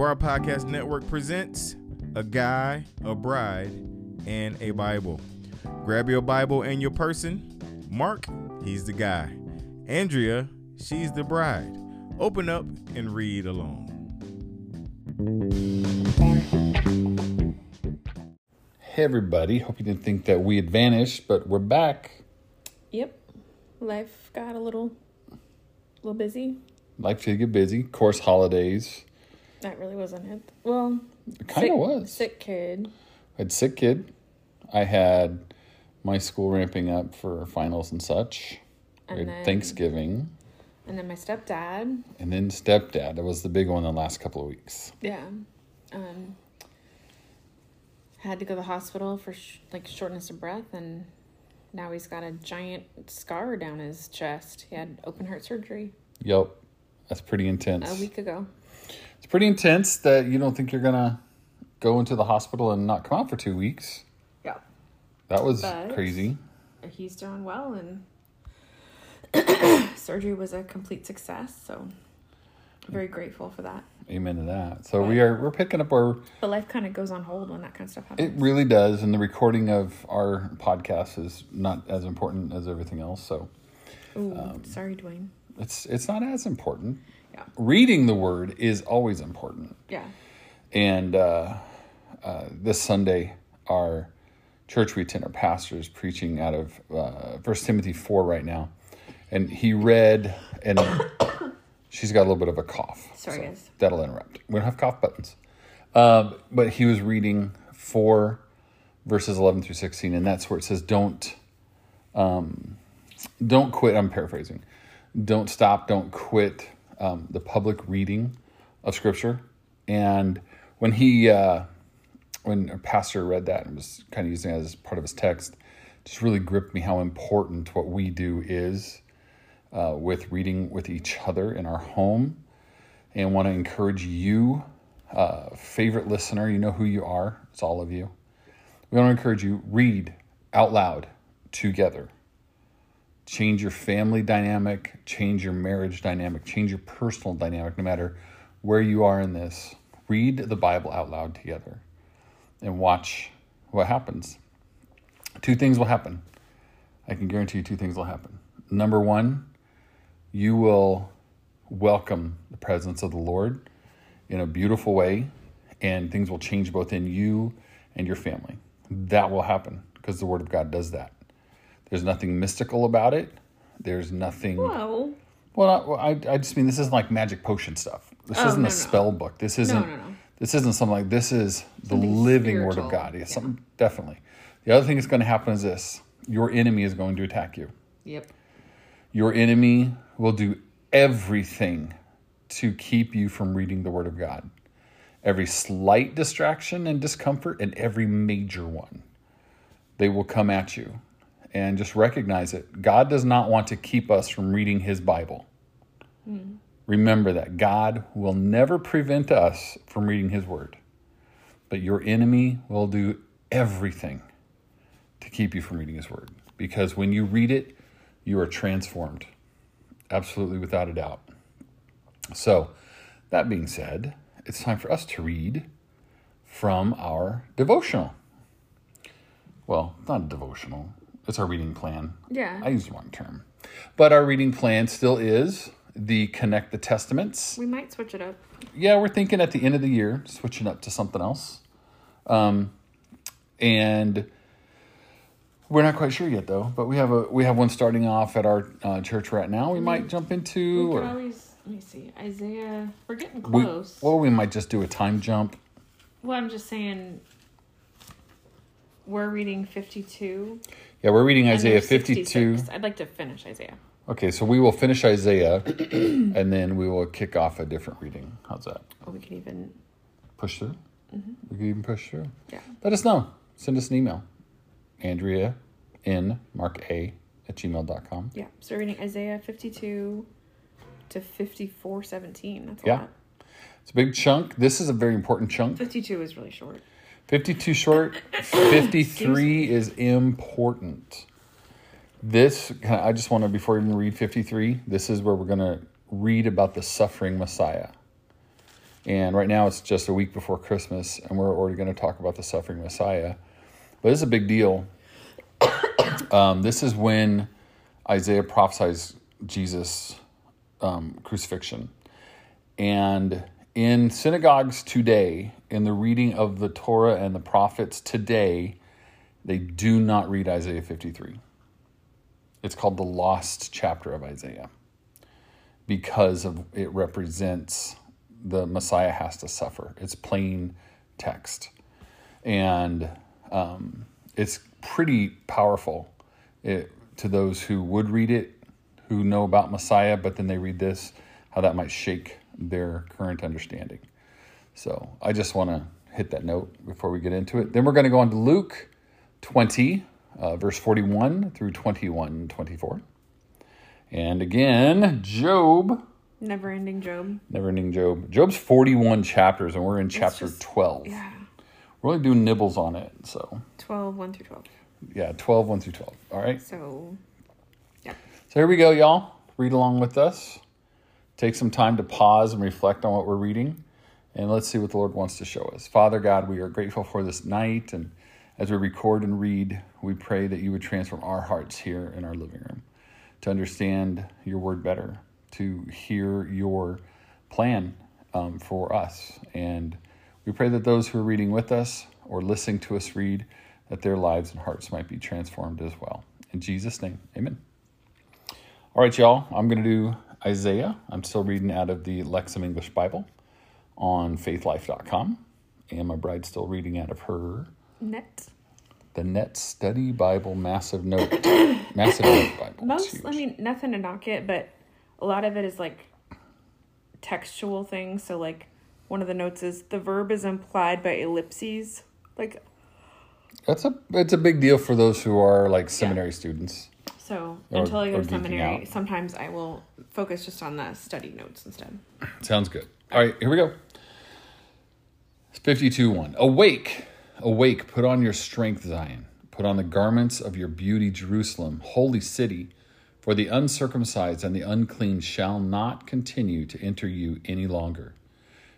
Bar Podcast Network presents A Guy, a Bride, and a Bible. Grab your Bible and your person. Mark, he's the guy. Andrea, she's the bride. Open up and read along. Hey everybody, hope you didn't think that we had vanished, but we're back. Yep, life got a little busy. Life did get busy. Of course, holidays. That really wasn't it. Well, it kind of was. Sick kid. I had sick kid. I had my school ramping up for finals and such. And then Thanksgiving. And then my stepdad. And then stepdad. That was the big one the last couple of weeks. Yeah. Had to go to the hospital for shortness of breath, and now he's got a giant scar down his chest. He had open heart surgery. Yep. That's pretty intense. A week ago. It's pretty intense that you don't think you're going to go into the hospital and not come out for 2 weeks. Yeah. That was crazy. He's doing well, and surgery was a complete success, so I'm very grateful for that. Amen to that. So we're picking up our... But life kind of goes on hold when that kind of stuff happens. It really does, and the recording of our podcast is not as important as everything else, so... Ooh, sorry, Dwayne. It's not as important. Yeah. Reading the word is always important. Yeah. And this Sunday, our church we attend, our pastor is preaching out of 1 Timothy 4 right now. And he read, and she's got a little bit of a cough. Sorry, so guys. That'll interrupt. We don't have cough buttons. But he was reading 4 verses 11 through 16, and that's where it says, don't quit. I'm paraphrasing. Don't stop, don't quit the public reading of Scripture. And when when a pastor read that and was kind of using it as part of his text, just really gripped me how important what we do is with reading with each other in our home. And want to encourage you, favorite listener, you know who you are. It's all of you. We want to encourage you, read out loud together. Change your family dynamic, change your marriage dynamic, change your personal dynamic, no matter where you are in this. Read the Bible out loud together and watch what happens. 2 things will happen. I can guarantee you 2 things will happen. Number 1, you will welcome the presence of the Lord in a beautiful way, and things will change both in you and your family. That will happen because the Word of God does that. There's nothing mystical about it. There's nothing... Whoa. Well, I just mean this isn't like magic potion stuff. This isn't a spell book. This isn't... No. This isn't something like... This is the living spiritual Word of God. Yeah, something definitely. The other thing that's going to happen is this. Your enemy is going to attack you. Yep. Your enemy will do everything to keep you from reading the Word of God. Every slight distraction and discomfort, and every major one, they will come at you. And just recognize it. God does not want to keep us from reading His Bible. Mm. Remember that. God will never prevent us from reading His Word. But your enemy will do everything to keep you from reading His Word. Because when you read it, you are transformed. Absolutely, without a doubt. So, that being said, it's time for us to read from our devotional. Well, not a devotional. It's our reading plan. Yeah. I used the wrong term. But our reading plan still is the Connect the Testaments. We might switch it up. Yeah, we're thinking at the end of the year, switching up to something else. And we're not quite sure yet, though. But we have one starting off at our church right now. We might jump into... We could always... Let me see. Isaiah... We're getting close. We might just do a time jump. Well, I'm just saying... We're reading 52. Yeah, we're reading Isaiah 52. I'd like to finish Isaiah. Okay, so we will finish Isaiah, and then we will kick off a different reading. How's that? Or we can even... Push through? Mm-hmm. We can even push through. Yeah. Let us know. Send us an email. AndreaNmarkA@gmail.com. Yeah, so we're reading Isaiah 52 to 54:17. That's a lot. It's a big chunk. This is a very important chunk. 52 is really short. 52 short, 53 is important. I just want to, before we even read 53, this is where we're going to read about the suffering Messiah. And right now it's just a week before Christmas, and we're already going to talk about the suffering Messiah. But it's a big deal. This is when Isaiah prophesies Jesus' crucifixion. And in synagogues today, in the reading of the Torah and the prophets today, they do not read Isaiah 53. It's called the lost chapter of Isaiah because of it represents the Messiah has to suffer. It's plain text. And it's pretty powerful to those who would read it, who know about Messiah, but then they read this, how that might shake their current understanding. So I just want to hit that note before we get into it. Then we're going to go on to Luke 20, verse 41 through 21, 24. And again, Job. Never-ending Job. Never-ending Job. Job's 41 chapters, and we're in chapter 12. Yeah. We're only doing nibbles on it, so. 12, 1 through 12. Yeah, 12, 1 through 12. All right. So, yeah. So here we go, y'all. Read along with us. Take some time to pause and reflect on what we're reading. And let's see what the Lord wants to show us. Father God, we are grateful for this night. And as we record and read, we pray that you would transform our hearts here in our living room to understand your word better, to hear your plan for us. And we pray that those who are reading with us or listening to us read, that their lives and hearts might be transformed as well. In Jesus' name, amen. All right, y'all, I'm going to do Isaiah. I'm still reading out of the Lexham English Bible on faithlife.com. And my bride's still reading out of her... The Net Study Bible, massive note Bible. Most, I mean, nothing to knock it, but a lot of it is like textual things. So like one of the notes is the verb is implied by ellipses. Like it's a big deal for those who are like seminary students. So until I go to seminary, sometimes I will focus just on the study notes instead. Sounds good. All right, here we go. It's 52:1. Awake. Awake, put on your strength, Zion. Put on the garments of your beauty, Jerusalem, holy city. For the uncircumcised and the unclean shall not continue to enter you any longer.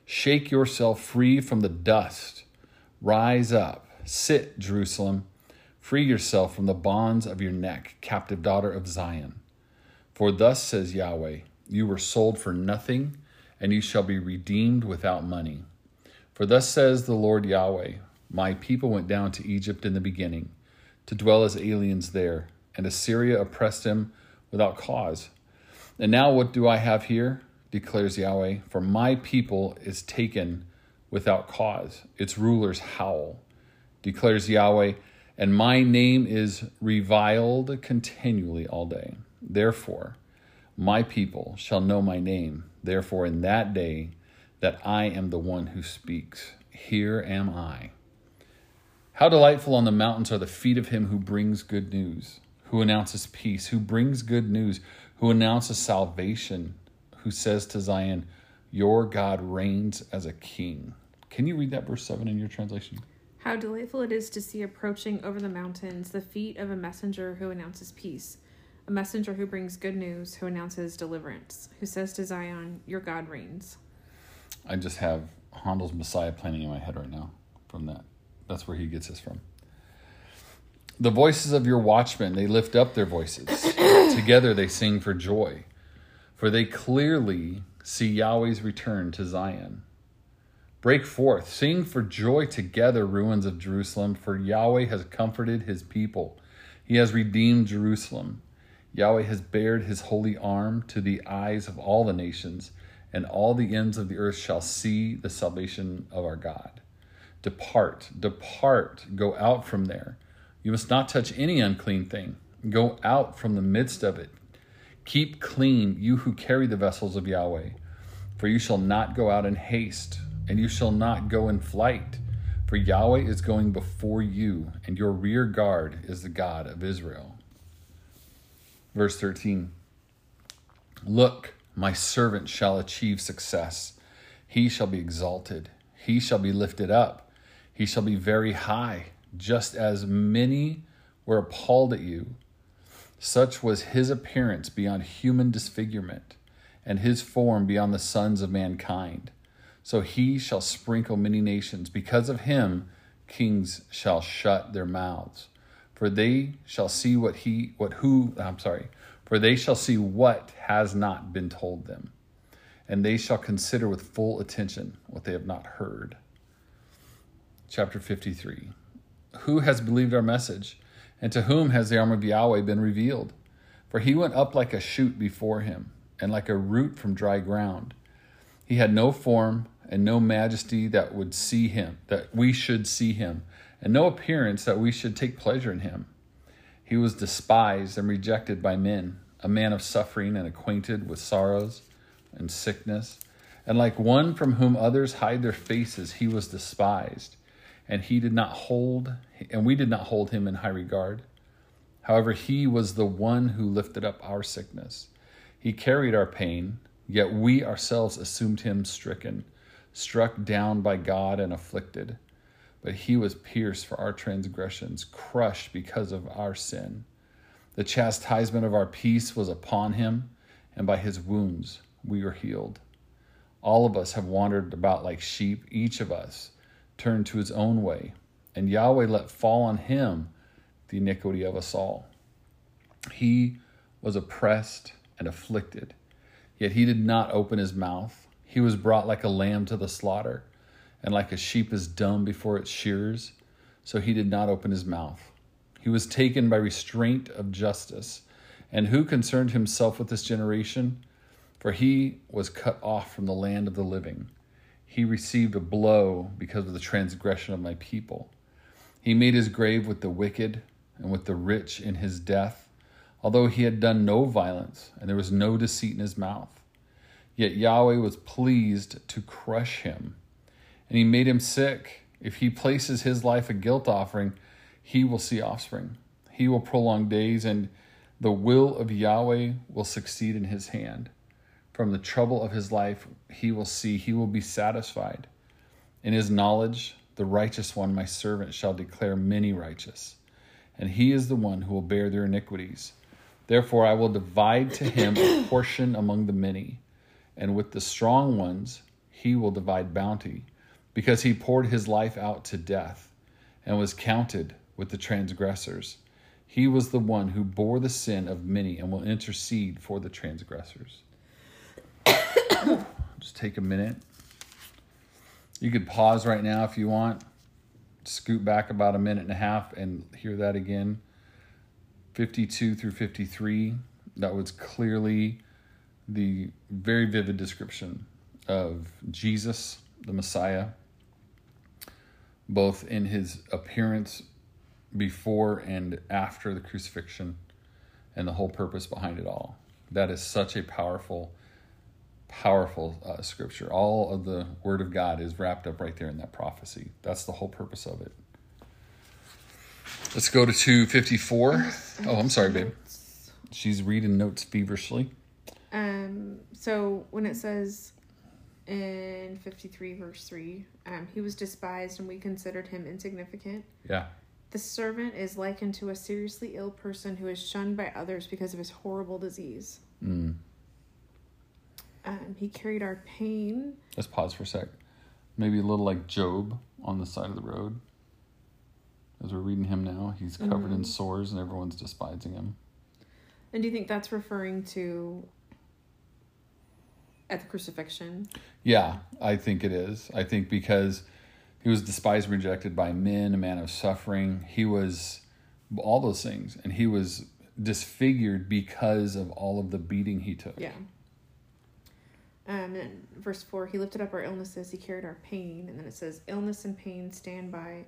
Shake yourself free from the dust. Rise up. Sit, Jerusalem. Free yourself from the bonds of your neck, captive daughter of Zion. For thus says Yahweh, you were sold for nothing, and you shall be redeemed without money. For thus says the Lord Yahweh, my people went down to Egypt in the beginning, to dwell as aliens there, and Assyria oppressed them without cause. And now what do I have here, declares Yahweh, for my people is taken without cause. Its rulers howl, declares Yahweh, and my name is reviled continually all day. Therefore, my people shall know my name. Therefore, in that day that I am the one who speaks, here am I. How delightful on the mountains are the feet of him who brings good news, who announces peace, who brings good news, who announces salvation, who says to Zion, your God reigns as a king. Can you read that verse 7 in your translation? How delightful it is to see approaching over the mountains the feet of a messenger who announces peace, a messenger who brings good news, who announces deliverance, who says to Zion, your God reigns. I just have Handel's Messiah playing in my head right now from that. That's where he gets this from. The voices of your watchmen, they lift up their voices. Together they sing for joy, for they clearly see Yahweh's return to Zion. Break forth, sing for joy together, ruins of Jerusalem, for Yahweh has comforted his people. He has redeemed Jerusalem. Yahweh has bared his holy arm to the eyes of all the nations, and all the ends of the earth shall see the salvation of our God. Depart, go out from there. You must not touch any unclean thing. Go out from the midst of it. Keep clean, you who carry the vessels of Yahweh. For you shall not go out in haste, and you shall not go in flight. For Yahweh is going before you, and your rear guard is the God of Israel. Verse 13. Look, my servant shall achieve success. He shall be exalted. He shall be lifted up. He shall be very high, just as many were appalled at you. Such was his appearance beyond human disfigurement, and his form beyond the sons of mankind. So he shall sprinkle many nations. Because of him, kings shall shut their mouths. For they shall see for they shall see what has not been told them. And they shall consider with full attention what they have not heard. Chapter 53. Who has believed our message? And to whom has the arm of Yahweh been revealed? For he went up like a shoot before him, and like a root from dry ground. He had no form and no majesty that we should see him, and no appearance that we should take pleasure in him. He was despised and rejected by men, a man of suffering and acquainted with sorrows and sickness. And like one from whom others hide their faces, he was despised, and we did not hold him in high regard. However, he was the one who lifted up our sickness. He carried our pain, yet we ourselves assumed him stricken, struck down by God and afflicted. But he was pierced for our transgressions, crushed because of our sin. The chastisement of our peace was upon him, and by his wounds we were healed. All of us have wandered about like sheep, each of us turned to his own way, and Yahweh let fall on him the iniquity of us all. He was oppressed and afflicted, yet he did not open his mouth. He was brought like a lamb to the slaughter, and like a sheep is dumb before its shearers, so he did not open his mouth. He was taken by restraint of justice, and who concerned himself with this generation? For he was cut off from the land of the living. He received a blow because of the transgression of my people. He made his grave with the wicked and with the rich in his death, although he had done no violence, and there was no deceit in his mouth. Yet Yahweh was pleased to crush him, and he made him sick. If he places his life a guilt offering, he will see offspring. He will prolong days, and the will of Yahweh will succeed in his hand. From the trouble of his life he will be satisfied. In his knowledge, the righteous one, my servant, shall declare many righteous, and he is the one who will bear their iniquities. Therefore, I will divide to him a portion among the many, and with the strong ones he will divide bounty, because he poured his life out to death and was counted with the transgressors. He was the one who bore the sin of many and will intercede for the transgressors. Just take a minute. You could pause right now if you want. Scoot back about a minute and a half and hear that again. 52 through 53, that was clearly the very vivid description of Jesus, the Messiah, both in his appearance before and after the crucifixion and the whole purpose behind it all. That is such a powerful scripture. All of the word of God is wrapped up right there in that prophecy. That's the whole purpose of it. Let's go to 254. Oh, I'm sorry, babe. She's reading notes feverishly. So when it says in 53 verse 3, he was despised and we considered him insignificant. Yeah. The servant is likened to a seriously ill person who is shunned by others because of his horrible disease. Mm. He carried our pain. Let's pause for a sec. Maybe a little like Job on the side of the road. As we're reading him now, he's covered in sores and everyone's despising him. And do you think that's referring to at the crucifixion? Yeah, I think it is. I think because he was despised and rejected by men, a man of suffering. He was all those things. And he was disfigured because of all of the beating he took. Yeah. And verse 4, he lifted up our illnesses, he carried our pain. And then it says, illness and pain stand by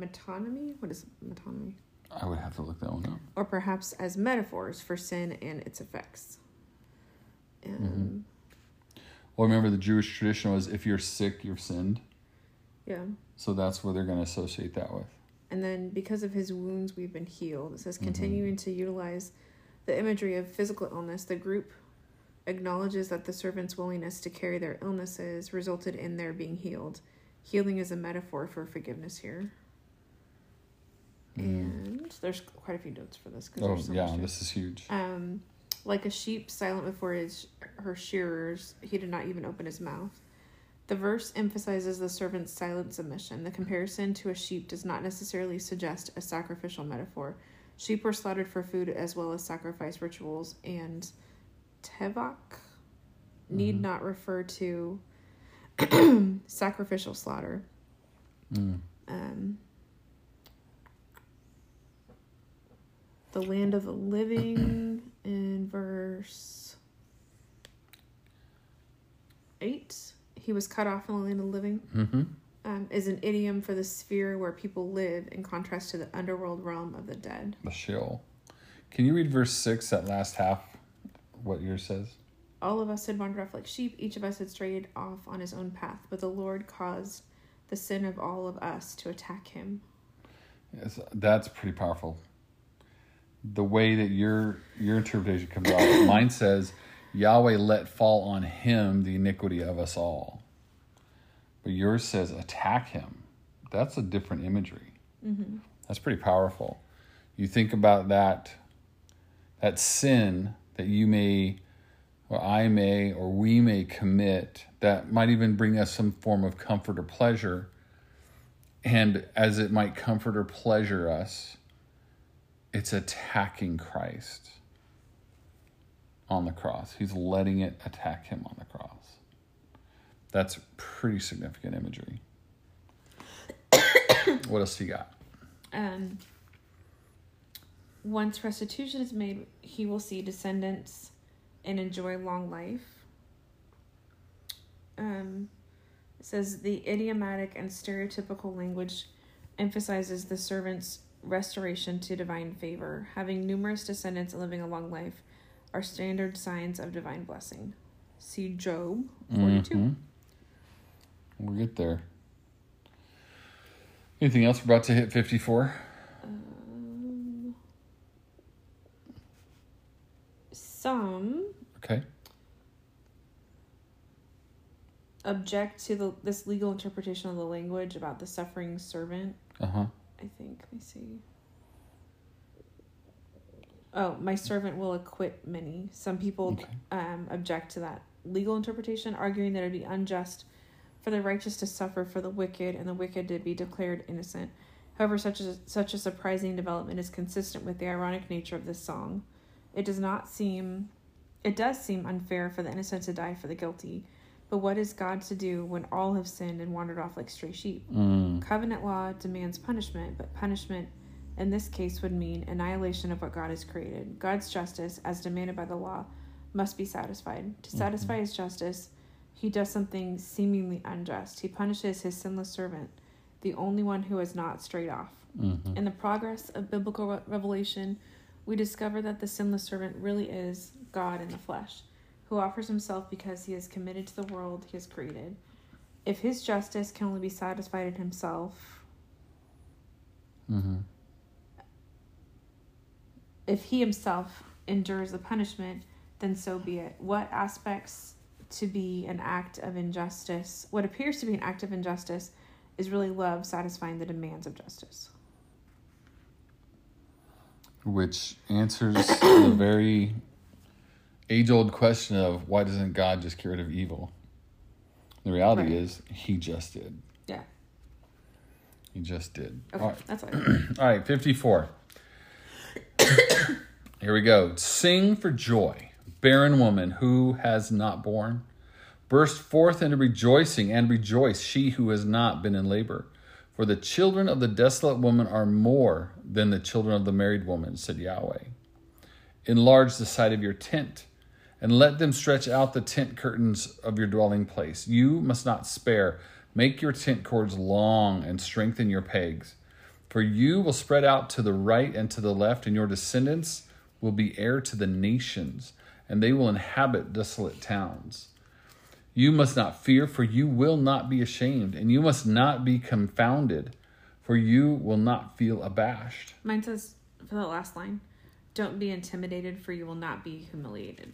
metonymy. What is metonymy? I would have to look that one up. Or perhaps as metaphors for sin and its effects. Well, remember the Jewish tradition was, if you're sick, you've sinned. Yeah. So that's where they're going to associate that with. And then, because of his wounds, we've been healed. It says, continuing to utilize the imagery of physical illness, the group acknowledges that the servant's willingness to carry their illnesses resulted in their being healed. Healing is a metaphor for forgiveness here. Mm. And there's quite a few notes for this. This is huge. Like a sheep silent before her shearers, he did not even open his mouth. The verse emphasizes the servant's silent submission. The comparison to a sheep does not necessarily suggest a sacrificial metaphor. Sheep were slaughtered for food as well as sacrifice rituals, and tevach need not refer to sacrificial slaughter. The land of the living in verse 8. He was cut off from the land of the living. Is an idiom for the sphere where people live in contrast to the underworld realm of the dead. The Sheol. Can you read verse 6, that last half, what yours says? All of us had wandered off like sheep. Each of us had strayed off on his own path, but the Lord caused the sin of all of us to attack him. Yes, that's pretty powerful. The way that your interpretation comes off. Mine says, Yahweh let fall on him the iniquity of us all. But yours says attack him. That's a different imagery. That's pretty powerful. You think about that sin that you may, or I may, or we may commit that might even bring us some form of comfort or pleasure. And as it might comfort or pleasure us, it's attacking Christ on the cross. He's letting it attack him on the cross. That's pretty significant imagery. What else do you got? Once restitution is made, he will see descendants and enjoy long life. It says the idiomatic and stereotypical language emphasizes the servant's restoration to divine favor. Having numerous descendants and living a long life are standard signs of divine blessing. See Job 42. We'll get there. Anything else? We're about to hit 54. Some. Okay. Object to this legal interpretation of the language about the suffering servant. I think. Let me see. Oh, my servant will acquit many. Some people object to that legal interpretation, arguing that it would be unjust for the righteous to suffer for the wicked and the wicked to be declared innocent. However, such a surprising development is consistent with the ironic nature of this song. It does seem unfair for the innocent to die for the guilty, but what is God to do when all have sinned and wandered off like stray sheep? Covenant law demands punishment, but punishment in this case would mean annihilation of what God has created. God's justice, as demanded by the law, must be satisfied. To satisfy his justice, he does something seemingly unjust. He punishes his sinless servant, the only one who has not strayed off. In the progress of biblical revelation, we discover that the sinless servant really is God in the flesh, who offers himself because he is committed to the world he has created. If his justice can only be satisfied in himself... If he himself endures the punishment, then so be it. What appears to be an act of injustice is really love satisfying the demands of justice. Which answers the very age-old question of why doesn't God just get rid of evil? The reality is he just did. Yeah. He just did. Okay, all right. That's all. All right, 54. Here we go. Sing for joy, barren woman who has not borne. Burst forth into rejoicing and rejoice, she who has not been in labor. For the children of the desolate woman are more than the children of the married woman, said Yahweh. Enlarge the side of your tent, and let them stretch out the tent curtains of your dwelling place. You must not spare. Make your tent cords long and strengthen your pegs. For you will spread out to the right and to the left, and your descendants will be heir to the nations, and they will inhabit desolate towns. You must not fear, for you will not be ashamed, and you must not be confounded, for you will not feel abashed. Mine says, for the last line, don't be intimidated, for you will not be humiliated.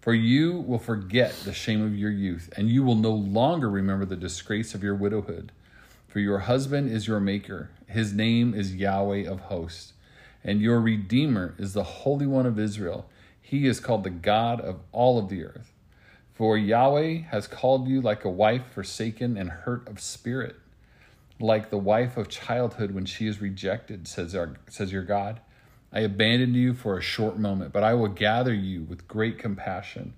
For you will forget the shame of your youth, and you will no longer remember the disgrace of your widowhood. For your husband is your maker. His name is Yahweh of hosts. And your Redeemer is the Holy One of Israel. He is called the God of all of the earth. For Yahweh has called you like a wife forsaken and hurt of spirit, like the wife of childhood when she is rejected, says your God. I abandoned you for a short moment, but I will gather you with great compassion.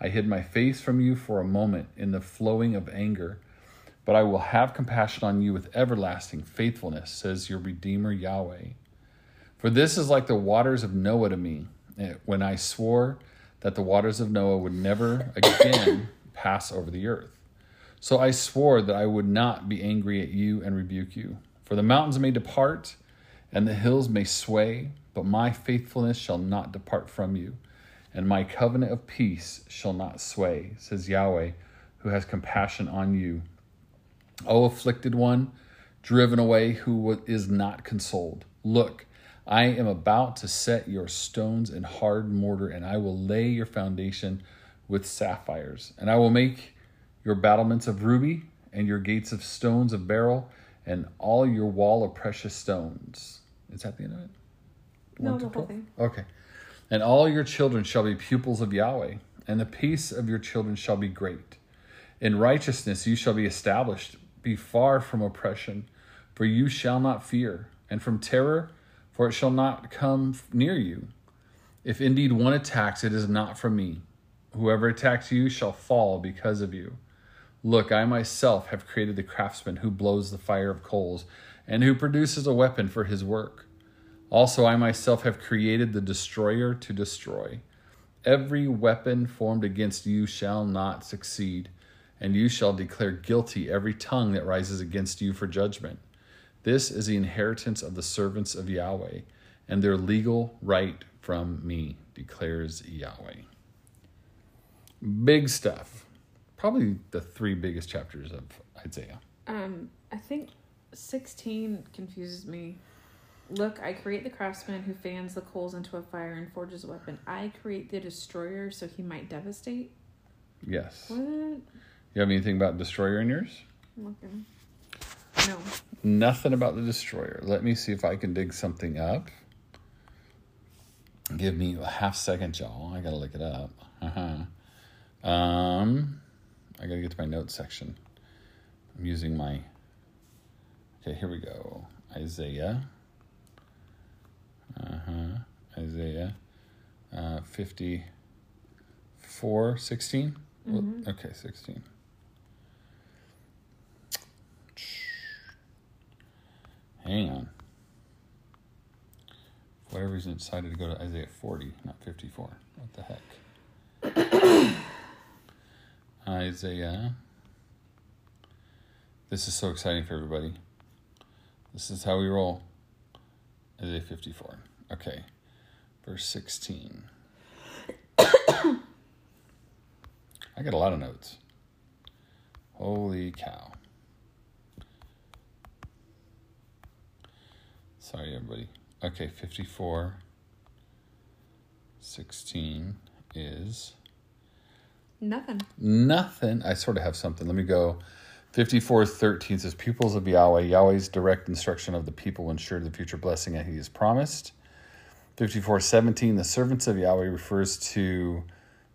I hid my face from you for a moment in the flowing of anger, but I will have compassion on you with everlasting faithfulness, says your Redeemer Yahweh. For this is like the waters of Noah to me, when I swore that the waters of Noah would never again pass over the earth. So I swore that I would not be angry at you and rebuke you. For the mountains may depart and the hills may sway, but my faithfulness shall not depart from you, and my covenant of peace shall not sway, says Yahweh, who has compassion on you. O afflicted one, driven away, who is not consoled. Look, I am about to set your stones in hard mortar, and I will lay your foundation with sapphires. And I will make your battlements of ruby, and your gates of stones of beryl, and all your wall of precious stones. Is that the end of it? No, the whole thing. Okay. And all your children shall be pupils of Yahweh, and the peace of your children shall be great. In righteousness you shall be established. Be far from oppression, for you shall not fear, and from terror, for it shall not come near you. If indeed one attacks, it is not from me. Whoever attacks you shall fall because of you. Look, I myself have created the craftsman who blows the fire of coals and who produces a weapon for his work. Also, I myself have created the destroyer to destroy. Every weapon formed against you shall not succeed, and you shall declare guilty every tongue that rises against you for judgment. This is the inheritance of the servants of Yahweh, and their legal right from me, declares Yahweh. Big stuff. Probably the three biggest chapters of Isaiah. I think 16 confuses me. Look, I create the craftsman who fans the coals into a fire and forges a weapon. I create the destroyer so he might devastate. Yes. What? You have anything about destroyer in yours? Okay. No. Nothing about the destroyer. Let me see if I can dig something up. Give me a half second, y'all. I gotta look it up. I gotta get to my notes section. I'm using my... Okay, here we go. Isaiah. Isaiah 54, 16? Mm-hmm. Okay, 16. Hang on. For whatever reason, I decided to go to Isaiah 40, not 54. What the heck? Isaiah. This is so exciting for everybody. This is how we roll. Isaiah 54. Okay. Verse 16. I got a lot of notes. Holy cow. Sorry, everybody. Okay, 54. 16 is... Nothing. I sort of have something. Let me go. 54:13 says, pupils of Yahweh, Yahweh's direct instruction of the people ensure the future blessing that he has promised. 54:17, the servants of Yahweh refers to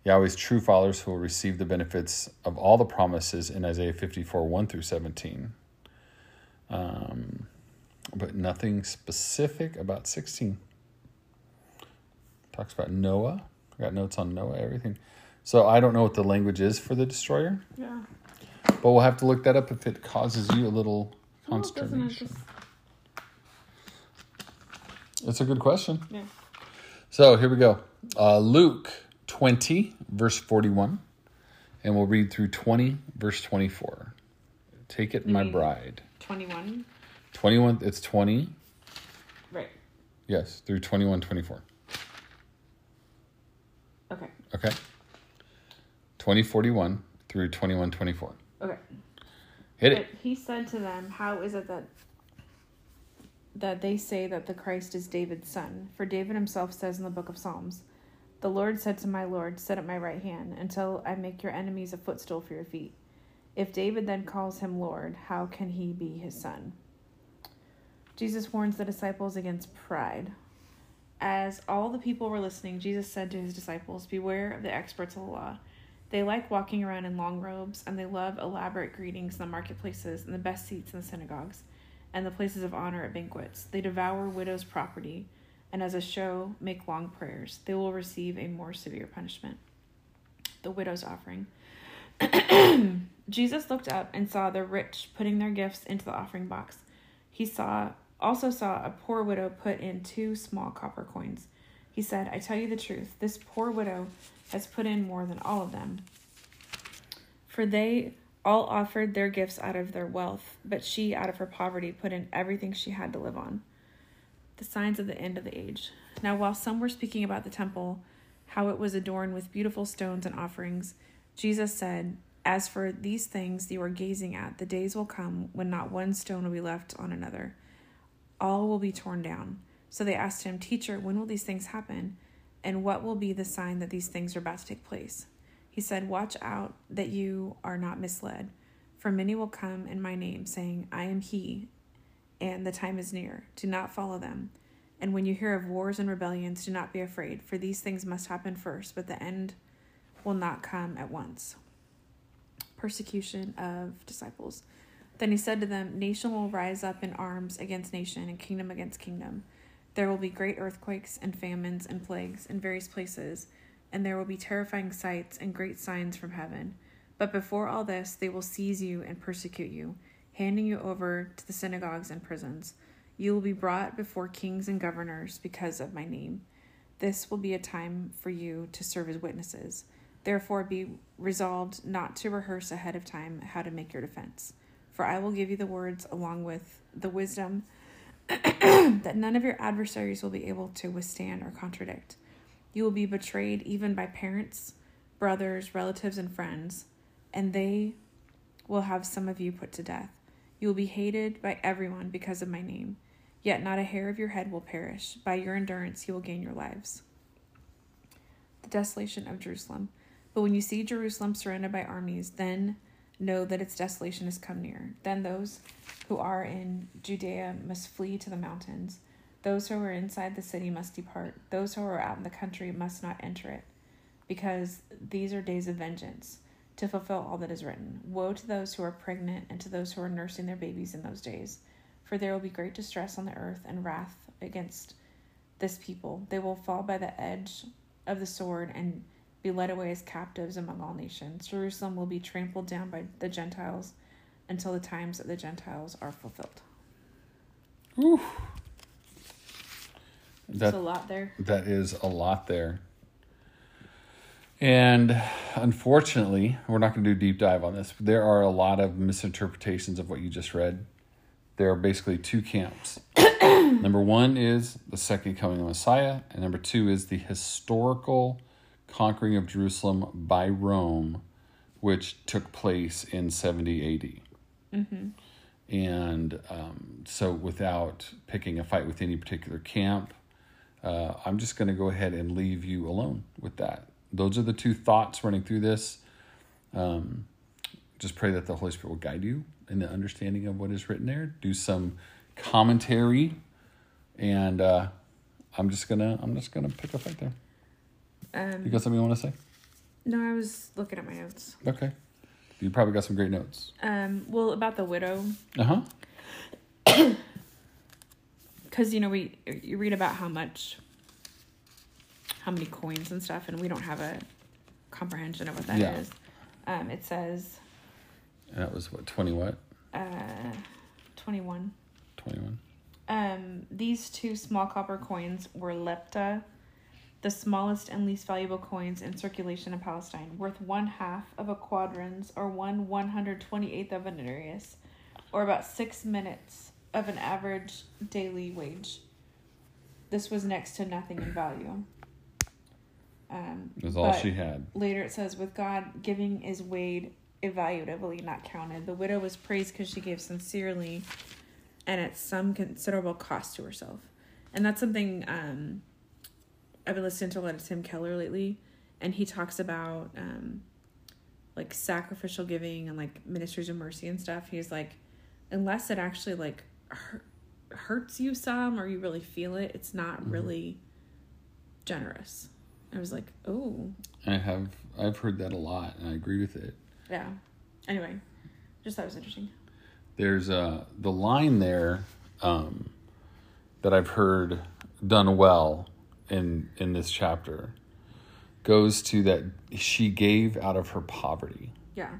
Yahweh's true followers who will receive the benefits of all the promises in Isaiah 54:1 through 17. But nothing specific about 16. Talks about Noah. I got notes on Noah, everything. So I don't know what the language is for the destroyer. Yeah. But we'll have to look that up if it causes you a little consternation. It's a good question. Yeah. So here we go. Luke 20, verse 41. And we'll read through 20, verse 24. Take it, my bride. 21? 21, it's 20. Right. Yes, through 21, 24. Okay. Okay. 20:41 through 21:24. Okay. Hit it. But he said to them, how is it that they say that the Christ is David's son? For David himself says in the book of Psalms, the Lord said to my Lord, sit at my right hand until I make your enemies a footstool for your feet. If David then calls him Lord, how can he be his son? Jesus warns the disciples against pride. As all the people were listening, Jesus said to his disciples, beware of the experts of the law. They like walking around in long robes, and they love elaborate greetings in the marketplaces and the best seats in the synagogues and the places of honor at banquets. They devour widows' property, and as a show, make long prayers. They will receive a more severe punishment. The widow's offering. Jesus looked up and saw the rich putting their gifts into the offering box. He also saw a poor widow put in 2 small copper coins. He said, "I tell you the truth, this poor widow has put in more than all of them. For they all offered their gifts out of their wealth, but she, out of her poverty, put in everything she had to live on." The signs of the end of the age. Now, while some were speaking about the temple, how it was adorned with beautiful stones and offerings, Jesus said, "As for these things you are gazing at, the days will come when not one stone will be left on another. All will be torn down." So they asked him, "Teacher, when will these things happen? And what will be the sign that these things are about to take place?" He said, "Watch out that you are not misled. For many will come in my name, saying, 'I am he,' and the time is near. Do not follow them. And when you hear of wars and rebellions, do not be afraid, for these things must happen first, but the end will not come at once." Persecution of disciples. Then he said to them, "Nation will rise up in arms against nation, and kingdom against kingdom. There will be great earthquakes and famines and plagues in various places, and there will be terrifying sights and great signs from heaven. But before all this, they will seize you and persecute you, handing you over to the synagogues and prisons. You will be brought before kings and governors because of my name. This will be a time for you to serve as witnesses. Therefore, be resolved not to rehearse ahead of time how to make your defense. For I will give you the words along with the wisdom that none of your adversaries will be able to withstand or contradict. You will be betrayed even by parents, brothers, relatives, and friends, and they will have some of you put to death. You will be hated by everyone because of my name, yet not a hair of your head will perish. By your endurance you will gain your lives." The desolation of Jerusalem. "But when you see Jerusalem surrounded by armies, then know that its desolation has come near. Then those who are in Judea must flee to the mountains. Those who are inside the city must depart. Those who are out in the country must not enter it, because these are days of vengeance, to fulfill all that is written. Woe to those who are pregnant and to those who are nursing their babies in those days, for there will be great distress on the earth and wrath against this people. They will fall by the edge of the sword and be led away as captives among all nations. Jerusalem will be trampled down by the Gentiles until the times of the Gentiles are fulfilled." Ooh. That's a lot there. That is a lot there. And unfortunately, we're not going to do a deep dive on this. There are a lot of misinterpretations of what you just read. There are basically 2 camps. Number 1 is the second coming of Messiah, and number 2 is the historical conquering of Jerusalem by Rome, which took place in 70 AD. Mm-hmm. And so without picking a fight with any particular camp, I'm just going to go ahead and leave you alone with that. Those are the 2 thoughts running through this. Just pray that the Holy Spirit will guide you in the understanding of what is written there. Do some commentary, and I'm just gonna pick a fight there. You got something you want to say? No, I was looking at my notes. Okay. You probably got some great notes. Well, about the widow. Uh-huh. Because, you read about how many coins and stuff, and we don't have a comprehension of what that is. It says... That was what, 20 what? 21. 21. These 2 small copper coins were lepta, the smallest and least valuable coins in circulation in Palestine, worth 1/2 of a quadrans or 1/128th of an denarius, or about 6 minutes of an average daily wage. This was next to nothing in value. That's all she had. Later it says, "With God, giving is weighed evaluatively, not counted. The widow was praised because she gave sincerely and at some considerable cost to herself." And that's something... I've been listening to a lot of Tim Keller lately, and he talks about like sacrificial giving and like ministries of mercy and stuff. He's like, unless it actually like hurts you some or you really feel it, it's not really generous. I was like, oh. I've heard that a lot, and I agree with it. Yeah. Anyway, just thought it was interesting. There's the line there that I've heard done well in this chapter goes to that she gave out of her poverty. Yeah.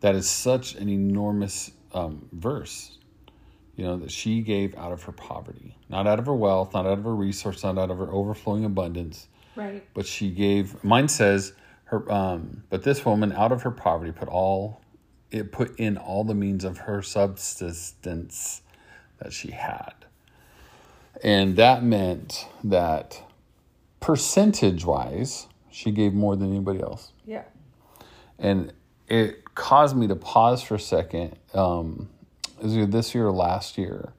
That is such an enormous verse, you know, that she gave out of her poverty, not out of her wealth, not out of her resource, not out of her overflowing abundance. Right. But she gave, mine says her, but this woman out of her poverty put in all the means of her subsistence that she had. And that meant that percentage wise, she gave more than anybody else. Yeah. And it caused me to pause for a second. Is it this year or last year?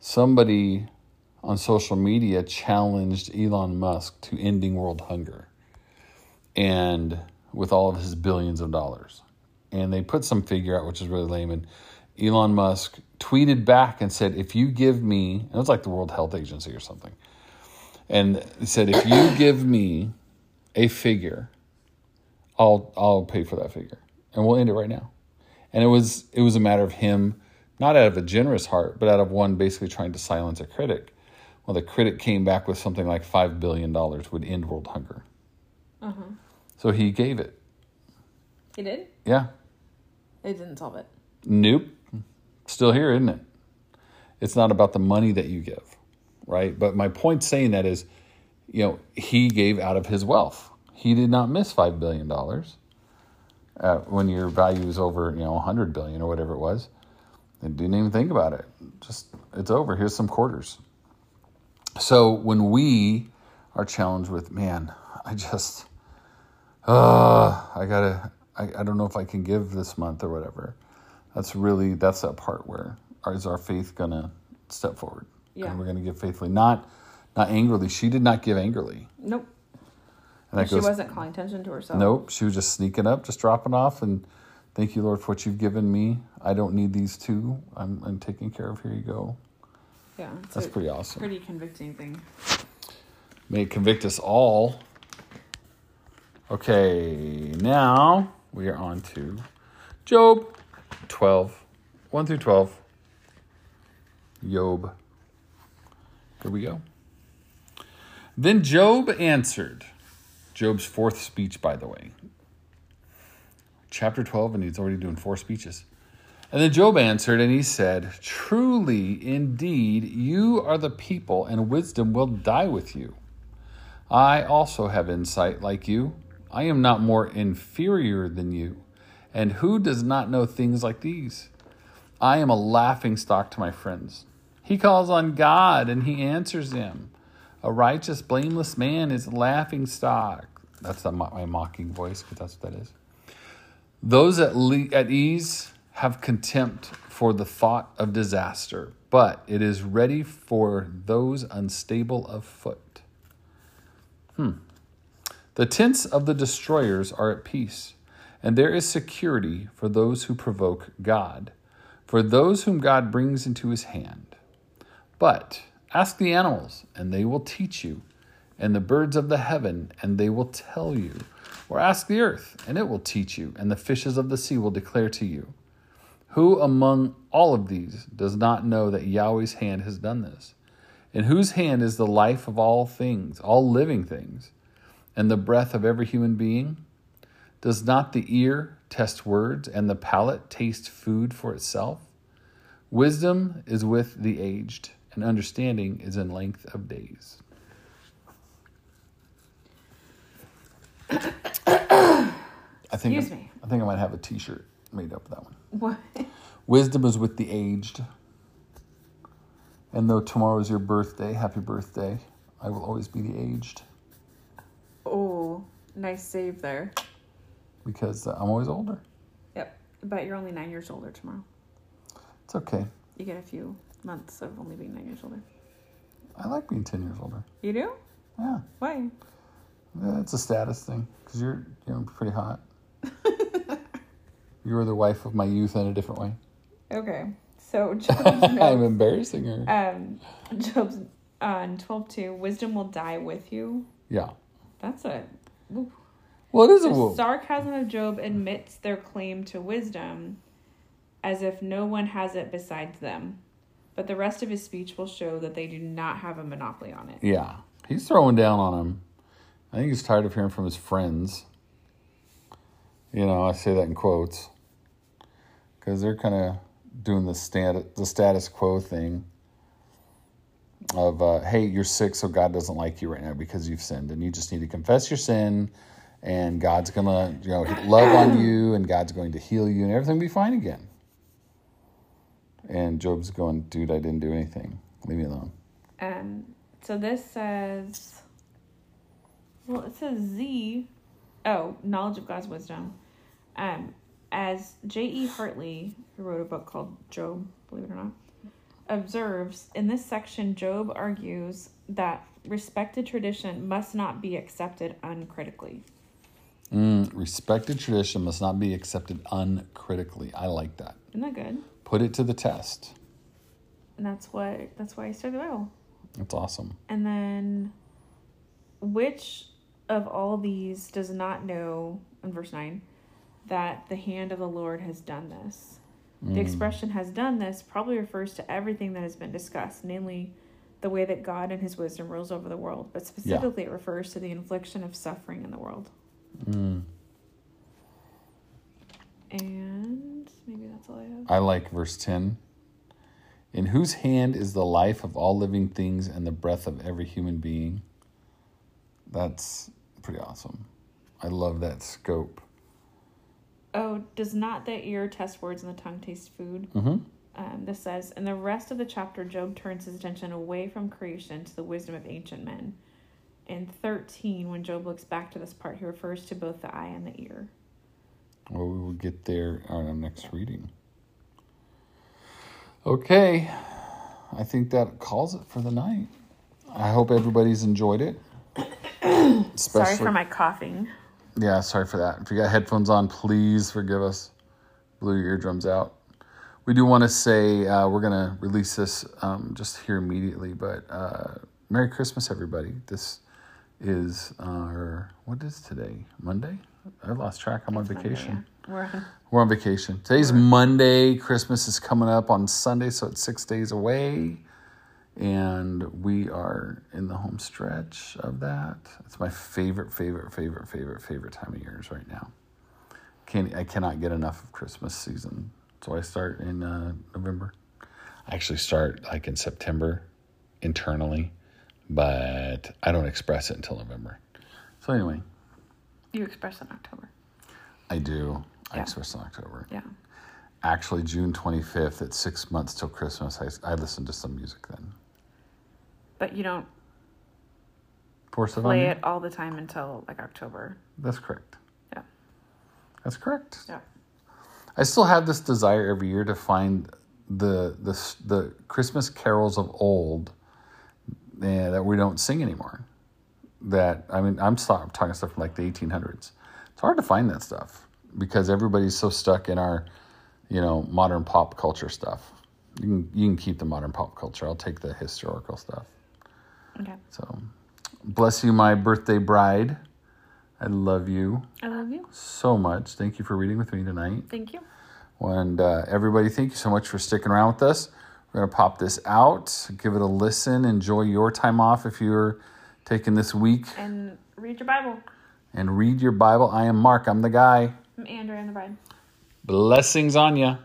Somebody on social media challenged Elon Musk to ending world hunger, and with all of his billions of dollars. And they put some figure out, which is really lame. And Elon Musk tweeted back and said, if you give me, and it was like the World Health Agency or something. And he said, if you give me a figure, I'll pay for that figure. And we'll end it right now. And it was a matter of him, not out of a generous heart, but out of one basically trying to silence a critic. Well, the critic came back with something like $5 billion would end world hunger. Uh-huh. So he gave it. He did? Yeah. It didn't solve it. Nope. Still here, isn't it? It's not about the money that you give, right? But my point saying that is, you know, he gave out of his wealth. He did not miss $5 billion when your value is over, you know, $100 billion or whatever it was. They didn't even think about it. Just, it's over. Here's some quarters. So when we are challenged with, man, I don't know if I can give this month or whatever. That's that part where is our faith going to step forward? Yeah. And we're going to give faithfully, not angrily. She did not give angrily. Nope. And she wasn't calling attention to herself. Nope. She was just sneaking up, just dropping off. And thank you, Lord, for what you've given me. I don't need these two. I'm taken care of. Here you go. Yeah. That's pretty awesome. Pretty convicting thing. May it convict us all. Okay. Now we are on to Job 12, 1 through 12. Job. Here we go. Then Job answered. Job's fourth speech, by the way. Chapter 12, and he's already doing four speeches. And then Job answered, and he said, truly, indeed, you are the people, and wisdom will die with you. I also have insight like you. I am not more inferior than you. And who does not know things like these? I am a laughingstock to my friends. He calls on God, and he answers him. A righteous, blameless man is laughing stock. That's not my mocking voice, but that's what that is. Those at ease have contempt for the thought of disaster, but it is ready for those unstable of foot. The tents of the destroyers are at peace, and there is security for those who provoke God, for those whom God brings into his hand. But ask the animals, and they will teach you, and the birds of the heaven, and they will tell you. Or ask the earth, and it will teach you, and the fishes of the sea will declare to you. Who among all of these does not know that Yahweh's hand has done this? In whose hand is the life of all things, all living things, and the breath of every human being? Does not the ear test words, and the palate taste food for itself? Wisdom is with the aged, and understanding is in length of days. Excuse me. I think I might have a t-shirt made up of that one. What? Wisdom is with the aged. And though tomorrow is your birthday, happy birthday, I will always be the aged. Oh, nice save there. Because I'm always older. Yep. But you're only 9 years older tomorrow. It's okay. You get a few months of only being 9 years older. I like being 10 years older. You do? Yeah. Why? Yeah, it's a status thing. Because you're pretty hot. You were the wife of my youth in a different way. Okay. So Job's notes, I'm embarrassing her. Job's on 12:2, wisdom will die with you. Yeah. That's a whoop. Well, it is a whoop. The sarcasm of Job admits their claim to wisdom as if no one has it besides them. But the rest of his speech will show that they do not have a monopoly on it. Yeah. He's throwing down on him. I think he's tired of hearing from his friends. You know, I say that in quotes. Because they're kind of doing the status quo thing of, hey, you're sick, so God doesn't like you right now because you've sinned. And you just need to confess your sin, and God's going to, you know, love on you, and God's going to heal you, and everything will be fine again. And Job's going, dude, I didn't do anything. Leave me alone. So this says, well, it says Z, oh, knowledge of God's wisdom. As J.E. Hartley, who wrote a book called Job, believe it or not, observes, in this section, Job argues that respected tradition must not be accepted uncritically. Respected tradition must not be accepted uncritically. I like that. Isn't that good? Put it to the test. And that's why I study the Bible. That's awesome. And then, which of all these does not know, in verse 9, that the hand of the Lord has done this? The expression "has done this" probably refers to everything that has been discussed, namely the way that God and his wisdom rules over the world. But specifically, it refers to the infliction of suffering in the world. And maybe that's all I have. I like verse 10. In whose hand is the life of all living things and the breath of every human being? That's pretty awesome. I love that scope. Oh, does not the ear test words and the tongue taste food? This says, in the rest of the chapter, Job turns his attention away from creation to the wisdom of ancient men. In 13, when Job looks back to this part, he refers to both the eye and the ear. Well, we will get there on our next reading. Okay. I think that calls it for the night. I hope everybody's enjoyed it. Sorry for my coughing. Yeah, sorry for that. If you got headphones on, please forgive us. Blew your eardrums out. We do want to say we're going to release this just here immediately, but Merry Christmas, everybody. This is our, what is today? Monday? I lost track. I'm on vacation. Monday, yeah. We're on vacation. Today's Monday. Christmas is coming up on Sunday, so it's 6 days away. And we are in the home stretch of that. It's my favorite time of years right now. I cannot get enough of Christmas season. So I start in November. I actually start like in September internally, but I don't express it until November. So anyway. You express it in October. I do. Yeah. I express it in October. Yeah. Actually, June 25th, it's 6 months till Christmas. I listen to some music then. But you don't play it all the time until like October. That's correct. Yeah. That's correct. Yeah. I still have this desire every year to find the Christmas carols of old that we don't sing anymore. That, I mean, I'm talking stuff from like the 1800s. It's hard to find that stuff because everybody's so stuck in our, you know, modern pop culture stuff. You can keep the modern pop culture. I'll take the historical stuff. Okay. So, bless you, my birthday bride. I love you. I love you. So much. Thank you for reading with me tonight. Thank you. And everybody, thank you so much for sticking around with us. We're going to pop this out. Give it a listen. Enjoy your time off if you're taking this week. And read your Bible. I am Mark. I'm the guy. I'm Andrew. I'm the bride. Blessings on ya.